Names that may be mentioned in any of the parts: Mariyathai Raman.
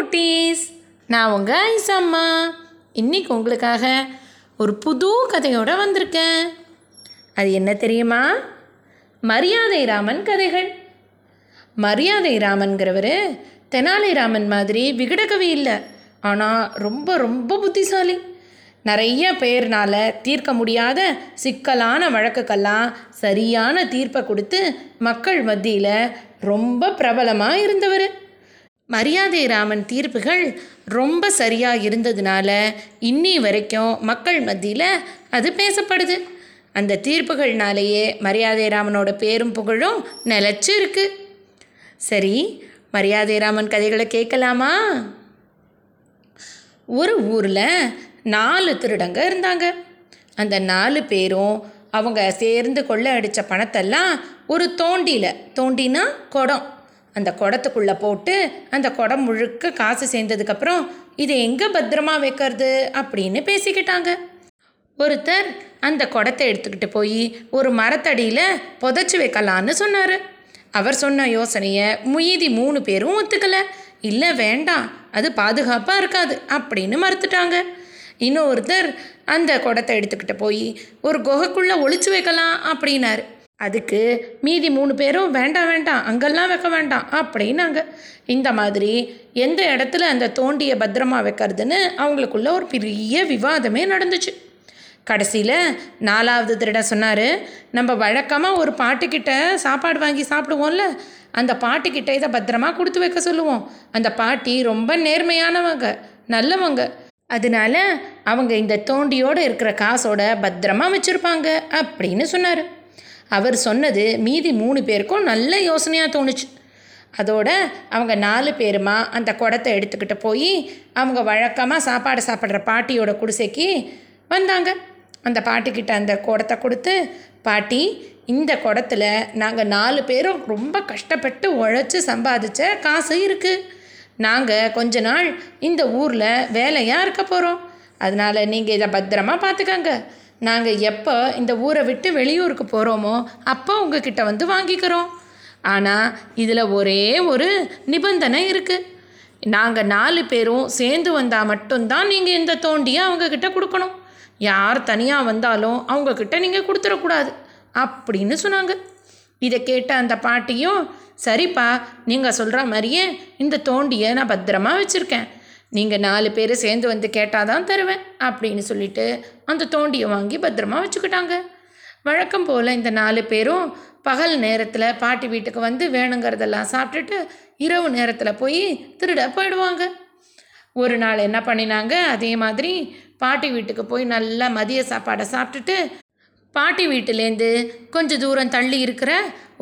குட்டீஸ், நான் உங்கள் ஐசம்மா. இன்றைக்கி உங்களுக்காக ஒரு புது கதையோடு வந்திருக்கேன். அது என்ன தெரியுமா? மரியாதை ராமன் கதைகள். மரியாதை ராமன்கிறவர் தெனாலிராமன் மாதிரி விகடகவி இல்லை, ஆனால் ரொம்ப ரொம்ப புத்திசாலி. நிறைய பேர்னால் தீர்க்க முடியாத சிக்கலான வழக்குக்கெல்லாம் சரியான தீர்ப்பை கொடுத்து மக்கள் மத்தியில் ரொம்ப பிரபலமாக இருந்தவர். மரியாதை ராமன் தீர்ப்புகள் ரொம்ப சரியாக இருந்ததுனால இன்னி வரைக்கும் மக்கள் மத்தியில் அது பேசப்படுது. அந்த தீர்ப்புகள்னாலேயே மரியாதை ராமனோட பேரும் புகழும் நிலச்சி இருக்கு. சரி, மரியாதை ராமன் கதைகளை கேட்கலாமா? ஒரு ஊரில் 4 திருடங்க இருந்தாங்க. அந்த 4 பேரும் அவங்க சேர்ந்து கொள்ளை அடித்த பணத்தெல்லாம் ஒரு தோண்டினா குடம், அந்த குடத்துக்குள்ளே போட்டு அந்த குடம் முழுக்க காசு சேர்ந்ததுக்கப்புறம் இதை எங்கே பத்திரமா வைக்கிறது அப்படின்னு பேசிக்கிட்டாங்க. ஒருத்தர் அந்த குடத்தை எடுத்துக்கிட்டு போய் ஒரு மரத்தடியில் புதைச்சி வைக்கலான்னு சொன்னார். அவர் சொன்ன யோசனையை மீதி 3 பேரும் ஒத்துக்கலை. இல்லை, வேண்டாம், அது பாதுகாப்பாக இருக்காது அப்படின்னு மறுத்துட்டாங்க. இன்னொருத்தர் அந்த குடத்தை எடுத்துக்கிட்டு போய் ஒரு குகைக்குள்ளே ஒளிச்சு வைக்கலாம் அப்படின்னாரு. அதுக்கு மீதி 3 பேரும் வேண்டாம் அங்கெல்லாம் வைக்க வேண்டாம் அப்படின்னாங்க. இந்த மாதிரி எந்த இடத்துல அந்த தோண்டியை பத்திரமா வைக்கிறதுன்னு அவங்களுக்குள்ள ஒரு பெரிய விவாதமே நடந்துச்சு. கடைசியில் 4வது திருட சொன்னார், நம்ம வழக்கமாக ஒரு பாட்டுக்கிட்ட சாப்பாடு வாங்கி சாப்பிடுவோம்ல, அந்த பாட்டுக்கிட்ட இதை பத்திரமா கொடுத்து வைக்க சொல்லுவோம். அந்த பாட்டி ரொம்ப நேர்மையானவங்க, நல்லவங்க, அதனால அவங்க இந்த தோண்டியோடு இருக்கிற காசோட பத்திரமா வச்சுருப்பாங்க அப்படின்னு சொன்னார். அவர் சொன்னது மீதி 3 பேருக்கும் நல்ல யோசனையாக தோணுச்சு. அதோடு அவங்க 4 பேருமா அந்த குடத்தை எடுத்துக்கிட்டு போய் அவங்க வழக்கமாக சாப்பாடு சாப்பிட்ற பாட்டியோட குடிசைக்கு வந்தாங்க. அந்த பாட்டிக்கிட்ட அந்த குடத்தை கொடுத்து, பாட்டி, இந்த குடத்தில் நாங்கள் 4 பேரும் ரொம்ப கஷ்டப்பட்டு உழைச்சி சம்பாதிச்ச காசு இருக்குது. நாங்கள் கொஞ்ச நாள் இந்த ஊரில் வேலையாக இருக்க போகிறோம். அதனால் நீங்கள் இதை பத்திரமா பார்த்துக்கங்க. நாங்கள் எப்போ இந்த ஊரை விட்டு வெளியூருக்கு போகிறோமோ அப்போ உங்ககிட்ட வந்து வாங்கிக்கிறோம். ஆனால் இதில் ஒரே ஒரு நிபந்தனை இருக்குது. நாங்கள் 4 பேரும் சேர்ந்து வந்தால் மட்டும்தான் நீங்கள் இந்த தோண்டியை அவங்கக்கிட்ட கொடுக்கணும். யார் தனியாக வந்தாலும் அவங்கக்கிட்ட நீங்கள் கொடுத்துடக்கூடாது அப்படின்னு சொன்னாங்க. இதை கேட்ட அந்த பாட்டியும், சரிப்பா, நீங்கள் சொல்கிற மாதிரியே இந்த தோண்டியை நான் பத்திரமா வச்சுருக்கேன். நீங்கள் 4 பேர் சேர்ந்து வந்து கேட்டால் தான் தருவேன் அப்படின்னு சொல்லிட்டு அந்த தோண்டியை வாங்கி பத்திரமா வச்சுக்கிட்டாங்க. வழக்கம் போல் இந்த 4 பேரும் பகல் நேரத்தில் பாட்டி வீட்டுக்கு வந்து வேணுங்கிறதெல்லாம் சாப்பிட்டுட்டு இரவு நேரத்தில் போய் திருட போயிடுவாங்க. ஒரு நாள் என்ன பண்ணினாங்க, அதே மாதிரி பாட்டி வீட்டுக்கு போய் நல்லா மதிய சாப்பாடை சாப்பிட்டுட்டு பாட்டி வீட்டிலேருந்து கொஞ்சம் தூரம் தள்ளி இருக்கிற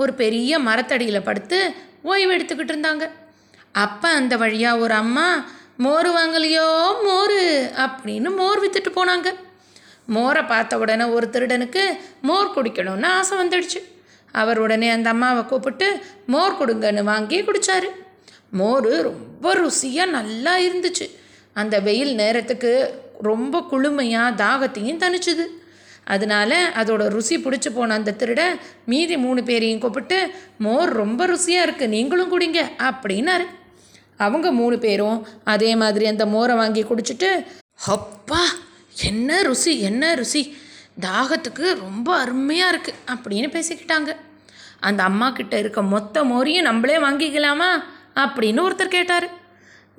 ஒரு பெரிய மரத்தடியில் படுத்து ஓய்வு எடுத்துக்கிட்டு இருந்தாங்க. அப்போ அந்த வழியாக ஒரு அம்மா, மோர் வாங்கலையோ மோர் அப்படின்னு மோர் விற்றுட்டு போனாங்க. மோரை பார்த்த உடனே ஒரு திருடனுக்கு மோர் குடிக்கணும்னு ஆசை வந்துடுச்சு. அவர் உடனே அந்த அம்மாவை கூப்பிட்டு மோர் கொடுங்கன்னு வாங்கி குடித்தார். மோர் ரொம்ப ருசியாக நல்லா இருந்துச்சு. அந்த வெயில் நேரத்துக்கு ரொம்ப குளுமையாக தாகத்தையும் தணிச்சுது. அதனால அதோட ருசி பிடிச்சி போன அந்த திருட மீதி 3 பேரையும் கூப்பிட்டு, மோர் ரொம்ப ருசியாக இருக்குது, நீங்களும் குடிங்க அப்படின்னாரு. அவங்க 3 பேரும் அதே மாதிரி அந்த மோரை வாங்கி குடிச்சிட்டு, அப்பா என்ன ருசி, தாகத்துக்கு ரொம்ப அருமையாக இருக்குது அப்படின்னு பேசிக்கிட்டாங்க. அந்த அம்மா கிட்ட இருக்க மொத்த மோரையும் நம்மளே வாங்கிக்கலாமா அப்படின்னு ஒருத்தர் கேட்டார்.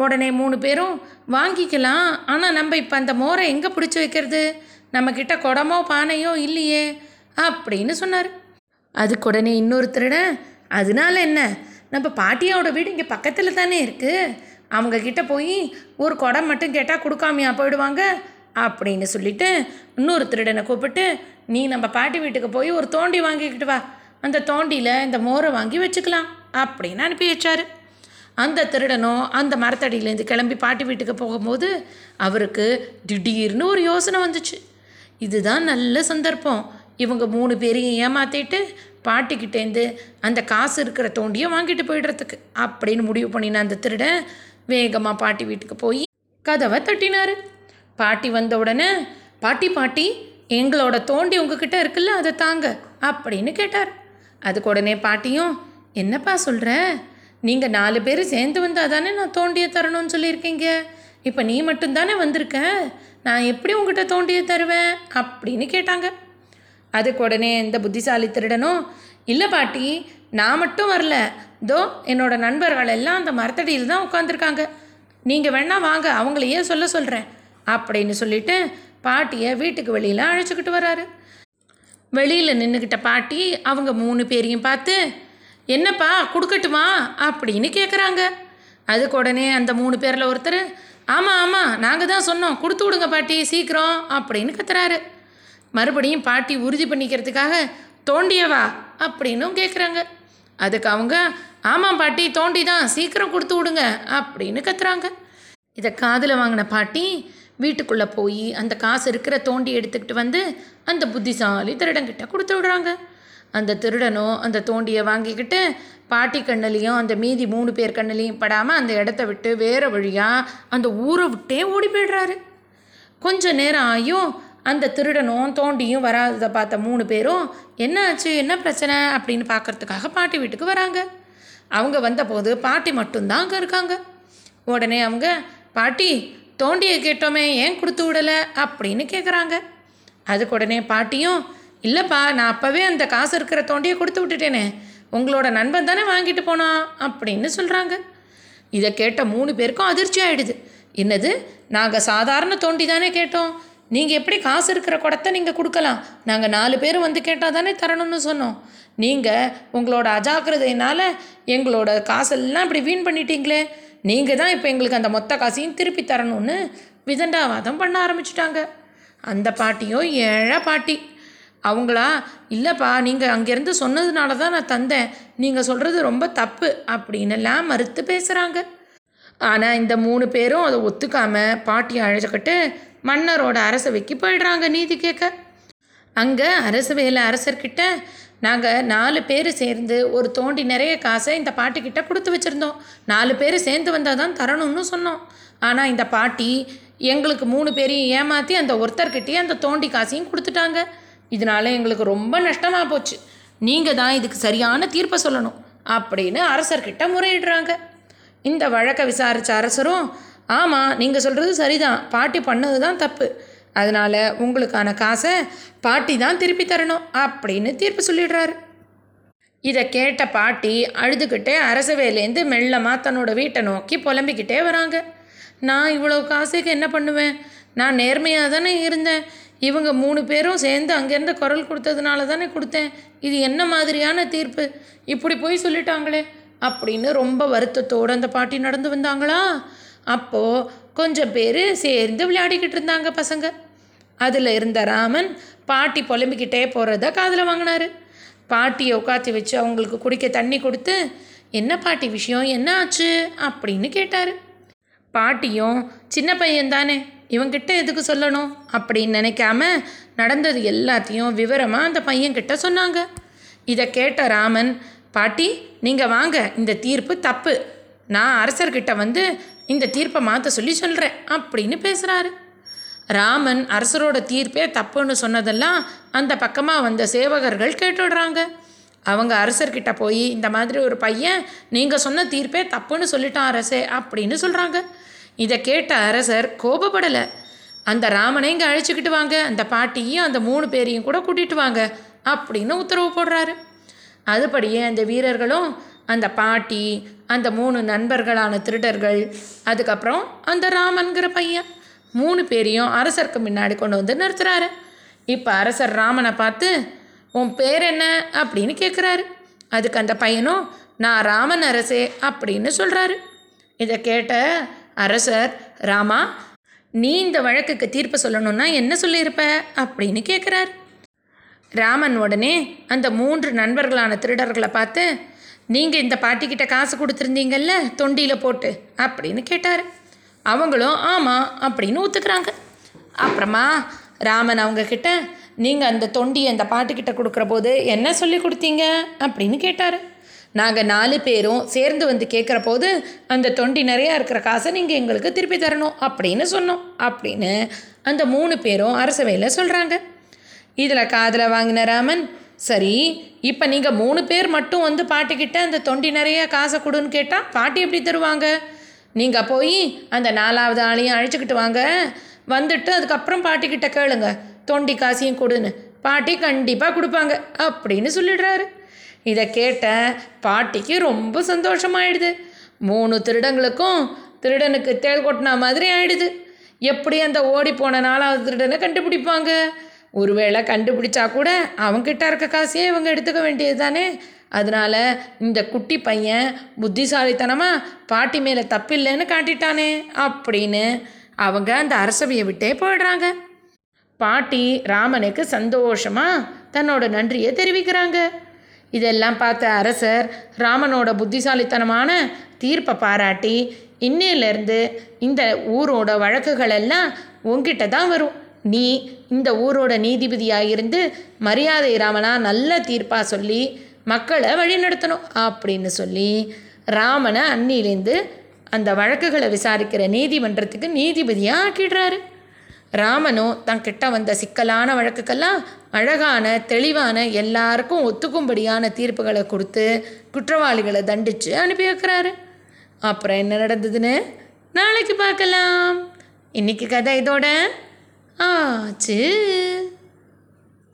உடனே 3 பேரும் வாங்கிக்கலாம், ஆனால் நம்ம இப்போ அந்த மோரை எங்கே பிடிச்சி வைக்கிறது? நம்மக்கிட்ட குடமோ பானையோ இல்லையே அப்படின்னு சொன்னார். அதுக்கு உடனே இன்னொருத்தருடனே, அதனால என்ன, நம்ம பாட்டியாவோட வீடு இங்கே பக்கத்தில் தானே இருக்குது, அவங்கக்கிட்ட போய் ஒரு குடம் மட்டும் கேட்டால் கொடுக்காமையா போயிடுவாங்க அப்படின்னு சொல்லிட்டு இன்னொரு திருடனை கூப்பிட்டு, நீ நம்ம பாட்டி வீட்டுக்கு போய் ஒரு தோண்டி வாங்கிக்கிட்டு வா, அந்த தோண்டியில் இந்த மோரை வாங்கி வச்சுக்கலாம் அப்படின்னு அனுப்பி வச்சார். அந்த திருடனும் அந்த மரத்தடியிலேருந்து கிளம்பி பாட்டி வீட்டுக்கு போகும்போது அவருக்கு திடீர்னு ஒரு யோசனை வந்துச்சு. இதுதான் நல்ல சந்தர்ப்பம், இவங்க 3 பேரையும் ஏமாற்றிட்டு பாட்டிக்கிட்டேருந்து அந்த காசு இருக்கிற தோண்டியை வாங்கிட்டு போயிடுறதுக்கு அப்படின்னு முடிவு பண்ணின அந்த திருடன் வேகமாக பாட்டி வீட்டுக்கு போய் கதவை தட்டினார். பாட்டி வந்த உடனே, பாட்டி எங்களோட தோண்டி உங்ககிட்ட இருக்குல்ல, அதை தாங்க அப்படின்னு கேட்டார். அதுக்கு உடனே பாட்டியும், என்னப்பா சொல்கிற, நீங்கள் 4 பேர் சேர்ந்து வந்தால் தானே நான் தோண்டியை தரணும்னு சொல்லியிருக்கீங்க. இப்போ நீ மட்டும்தானே வந்திருக்க, நான் எப்படி உங்கள்கிட்ட தோண்டியை தருவேன் அப்படின்னு கேட்டாங்க. அதுக்கு உடனே இந்த புத்திசாலி திருடனும், இல்லை பாட்டி நான் மட்டும் வரல, தோ என்னோடய நண்பர்கள் எல்லாம் அந்த மரத்தடியில் தான் உட்காந்துருக்காங்க, நீங்கள் வேணா வாங்க அவங்களையே சொல்ல சொல்கிறேன் அப்படின்னு சொல்லிட்டு பாட்டியை வீட்டுக்கு வெளியில் அழைச்சிக்கிட்டு வராரு. வெளியில் நின்றுக்கிட்ட பாட்டி அவங்க 3 பேரையும் பார்த்து, என்னப்பா கொடுக்கட்டுமா அப்படின்னு கேட்குறாங்க. அதுக்கு உடனே அந்த 3 பேரில் ஒருத்தர், ஆமாம் ஆமாம் நாங்கள் தான் சொன்னோம், கொடுத்து விடுங்க பாட்டி சீக்கிரம் அப்படின்னு கத்துறாரு. மறுபடியும் பாட்டி உறுதி பண்ணிக்கிறதுக்காக தோண்டியவா அப்படின்னும் கேட்குறாங்க. அதுக்கு அவங்க, ஆமாம் பாட்டி தோண்டி தான், சீக்கிரம் கொடுத்து விடுங்க அப்படின்னு கத்துறாங்க. இதை காதில் வாங்கின பாட்டி வீட்டுக்குள்ளே போய் அந்த காசு இருக்கிற தோண்டி எடுத்துக்கிட்டு வந்து அந்த புத்திசாலி திருடங்கிட்ட கொடுத்து விடுறாங்க. அந்த திருடனும் அந்த தோண்டியை வாங்கிக்கிட்டு பாட்டி கண்ணிலையும் அந்த மீதி 3 பேர் கண்ணிலையும் படாமல் அந்த இடத்த விட்டு வேறு வழியாக அந்த ஊரை விட்டே ஓடி போய்டுறாரு. கொஞ்ச நேரம் ஆகியும் அந்த திருடனும் தோண்டியும் வராததை பார்த்த 3 பேரும் என்ன ஆச்சு என்ன பிரச்சனை அப்படின்னு பார்க்குறதுக்காக பாட்டி வீட்டுக்கு வராங்க. அவங்க வந்தபோது பாட்டி மட்டும்தான் அங்கே இருக்காங்க. உடனே அவங்க, பாட்டி தோண்டியை கேட்டோமே ஏன் கொடுத்து விடலை அப்படின்னு கேட்குறாங்க. அதுக்கு உடனே பாட்டியும், இல்லைப்பா நான் அப்போவே அந்த காசு இருக்கிற தோண்டியை கொடுத்து விட்டுட்டேனே, உங்களோட நண்பன் தானே வாங்கிட்டு போனான் அப்படின்னு சொல்கிறாங்க. இதை கேட்ட 3 பேருக்கும் அதிர்ச்சி ஆகிடுது. என்னது, நாங்கள் சாதாரண தோண்டி தானே கேட்டோம், நீங்கள் எப்படி காசு இருக்கிற குடத்தை நீங்கள் கொடுக்கலாம், நாங்கள் 4 பேர் வந்து கேட்டால் தானே தரணும்னு சொன்னோம், நீங்கள் உங்களோட அஜாக்கிரதையினால் எங்களோட காசெல்லாம் இப்படி வீண் பண்ணிட்டீங்களே, நீங்கள் தான் இப்போ எங்களுக்கு அந்த மொத்த காசையும் திருப்பி தரணும்னு விதண்டாவாதம் பண்ண ஆரம்பிச்சிட்டாங்க. அந்த பாட்டியோ ஏழை பாட்டி, அவங்களா, இல்லைப்பா நீங்கள் அங்கேருந்து சொன்னதுனால தான் நான் தந்தேன், நீங்கள் சொல்கிறது ரொம்ப தப்பு அப்படின்னுலாம் மறுத்து பேசுகிறாங்க. ஆனால் இந்த 3 பேரும் அதை ஒத்துக்காமல் பாட்டியை அழைச்சிக்கிட்டு மன்னரோட அரசவைக்கு போயிடுறாங்க நீதி கேட்க. அங்கே அரசவையில் அரசர்கிட்ட, நாங்கள் 4 பேர் சேர்ந்து ஒரு தோண்டி நிறைய காசை இந்த பாட்டிக்கிட்ட கொடுத்து வச்சுருந்தோம், 4 பேர் சேர்ந்து வந்தால் தான் தரணும்னு சொன்னோம், ஆனால் இந்த பாட்டி எங்களுக்கு 3 பேரையும் ஏமாற்றி அந்த ஒருத்தர்கிட்டயே அந்த தோண்டி காசையும் கொடுத்துட்டாங்க, இதனால் எங்களுக்கு ரொம்ப நஷ்டமாக போச்சு, நீங்கள் தான் இதுக்கு சரியான தீர்ப்பை சொல்லணும் அப்படின்னு அரசர்கிட்ட முறையிடுறாங்க. இந்த வழக்கை விசாரித்த அரசரும், ஆமாம் நீங்கள் சொல்கிறது சரிதான், பாட்டி பண்ணது தான் தப்பு, அதனால் உங்களுக்கான காசை பாட்டி தான் திருப்பி தரணும் அப்படின்னு தீர்ப்பு சொல்லிடுறாரு. இதை கேட்ட பாட்டி அழுதுகிட்டே அரசவையிலேருந்து மெல்லமாக தன்னோட வீட்டை நோக்கி புலம்பிக்கிட்டே வராங்க. நான் இவ்வளோ காசுக்கு என்ன பண்ணுவேன், நான் நேர்மையாக தானே இருந்தேன், இவங்க 3 பேரும் சேர்ந்து அங்கேருந்து குரல் கொடுத்ததுனால தானே கொடுத்தேன், இது என்ன மாதிரியான தீர்ப்பு, இப்படி போய் சொல்லிட்டாங்களே அப்படின்னு ரொம்ப வருத்தத்தோடு அந்த பாட்டி நடந்து வந்தாங்களா. அப்போது கொஞ்சம் பேர் சேர்ந்து விளையாடிக்கிட்டு இருந்தாங்க பசங்க. அதில் இருந்த ராமன் பாட்டி புலம்பிக்கிட்டே போகிறத காதில் வாங்கினார். பாட்டியை உட்காத்தி வச்சு அவங்களுக்கு குடிக்க தண்ணி கொடுத்து, என்ன பாட்டி விஷயம் என்ன ஆச்சு அப்படின்னு கேட்டார். பாட்டியும், சின்ன பையன் தானே இவங்கிட்ட எதுக்கு சொல்லணும் அப்படின்னு நினைக்காம நடந்தது எல்லாத்தையும் விவரமாக அந்த பையன்கிட்ட சொன்னாங்க. இதை கேட்ட ராமன், பாட்டி நீங்கள் வாங்க, இந்த தீர்ப்பு தப்பு, நான் அரசர்கிட்ட வந்து இந்த தீர்ப்பை மாற்ற சொல்லி சொல்கிறேன் அப்படின்னு பேசுகிறாரு. ராமன் அரசரோட தீர்ப்பே தப்புன்னு சொன்னதெல்லாம் அந்த பக்கமாக வந்த சேவகர்கள் கேட்டுடுறாங்க. அவங்க அரசர்கிட்ட போய், இந்த மாதிரி ஒரு பையன் நீங்கள் சொன்ன தீர்ப்பே தப்புன்னு சொல்லிட்டான் அரசே அப்படின்னு சொல்கிறாங்க. இதை கேட்ட அரசர் கோபப்படலை. அந்த ராமனை இங்கே அழைச்சிக்கிட்டு வாங்க, அந்த பாட்டியும் அந்த 3 பேரையும் கூட கூட்டிகிட்டு வாங்க அப்படின்னு உத்தரவு போடுறாரு. அதுபடியே அந்த வீரர்களும் அந்த பாட்டி, அந்த 3 நண்பர்களான திருடர்கள், அதுக்கப்புறம் அந்த ராமன்கிற பையன் 3 பேரையும் அரசருக்கு முன்னாடி கொண்டு வந்து நிறுத்துறாரு. இப்போ அரசர் ராமனை பார்த்து, உன் பேர் என்ன அப்படின்னு கேட்குறாரு. அதுக்கு அந்த பையனும், நான் ராமன் அரசே அப்படின்னு சொல்கிறாரு. இதை கேட்ட அரசர், ராமா நீ இந்த வழக்குக்கு தீர்ப்பு சொல்லணும்னா என்ன சொல்லியிருப்ப அப்படின்னு கேட்குறார். ராமன் உடனே அந்த 3 நண்பர்களான திருடர்களை பார்த்து, நீங்கள் இந்த பாட்டிக்கிட்ட காசு கொடுத்துருந்தீங்கல்ல தொண்டியில் போட்டு அப்படின்னு கேட்டார். அவங்களும் ஆமாம் அப்படின்னு ஒத்துக்கிறாங்க. அப்புறமா ராமன் அவங்கக்கிட்ட, நீங்கள் அந்த தொண்டியை அந்த பாட்டிக்கிட்ட கொடுக்குற போது என்ன சொல்லி கொடுத்தீங்க அப்படின்னு கேட்டார். நாங்கள் 4 பேரும் சேர்ந்து வந்து கேட்குற போது அந்த தொண்டி நிறையா இருக்கிற காசை நீங்கள் எங்களுக்கு திருப்பி தரணும் அப்படின்னு சொன்னோம் அப்படின்னு அந்த 3 பேரும் அரசவையில் சொல்கிறாங்க. இதில் காதில் வாங்கின ராமன், சரி, இப்போ நீங்கள் 3 பேர் மட்டும் வந்து பாட்டிக்கிட்ட அந்த தொண்டி நிறைய காசை கொடுன்னு கேட்டால் பாட்டி எப்படி தருவாங்க? நீங்கள் போய் அந்த 4வது ஆளையும் அழைச்சிக்கிட்டு வாங்க, வந்துட்டு அதுக்கப்புறம் பாட்டிக்கிட்ட கேளுங்க தொண்டி காசையும் கொடுன்னு, பாட்டி கண்டிப்பாக கொடுப்பாங்க அப்படின்னு சொல்லிடுறாரு. இதை கேட்ட பாட்டிக்கு ரொம்ப சந்தோஷமாயிடுது. 3 திருடங்களுக்கும் திருடனுக்கு தேள் கொட்டினா மாதிரி ஆயிடுது. எப்படி அந்த ஓடி போன 4வது திருடனை கண்டுபிடிப்பாங்க? ஒருவேளை கண்டுபிடிச்சா கூட அவங்ககிட்ட இருக்க காசையே இவங்க எடுத்துக்க வேண்டியது தானே. அதனால் இந்த குட்டி பையன் புத்திசாலித்தனமாக பாட்டி மேலே தப்பில்லைன்னு காட்டிட்டானே அப்படின்னு அவங்க அந்த அரசவையை விட்டே போயிடுறாங்க. பாட்டி ராமனுக்கு சந்தோஷமாக தன்னோட நன்றியை தெரிவிக்கிறாங்க. இதெல்லாம் பார்த்த அரசர் ராமனோட புத்திசாலித்தனமான தீர்ப்பை பாராட்டி, இன்னையிலேருந்து இந்த ஊரோட வழக்குகள் எல்லாம் உங்ககிட்ட தான் வரும், நீ இந்த ஊரோட நீதிபதியாக இருந்து மரியாதை ராமனா நல்ல தீர்ப்பாக சொல்லி மக்களை வழிநடத்தணும் அப்படின்னு சொல்லி ராமனை அன்னிலேருந்து அந்த வழக்குகளை விசாரிக்கிற நீதிமன்றத்துக்கு நீதிபதியாக ஆக்கிடுறாரு. ராமனும் தங்கிட்ட வந்த சிக்கலான வழக்குக்கெல்லாம் அழகான தெளிவான எல்லாருக்கும் ஒத்துக்கும்படியான தீர்ப்புகளை கொடுத்து குற்றவாளிகளை தண்டித்து அனுப்பி வைக்கிறாரு. அப்புறம் என்ன நடந்ததுன்னு நாளைக்கு பார்க்கலாம். இன்றைக்கி கதை இதோட ஆச்சு.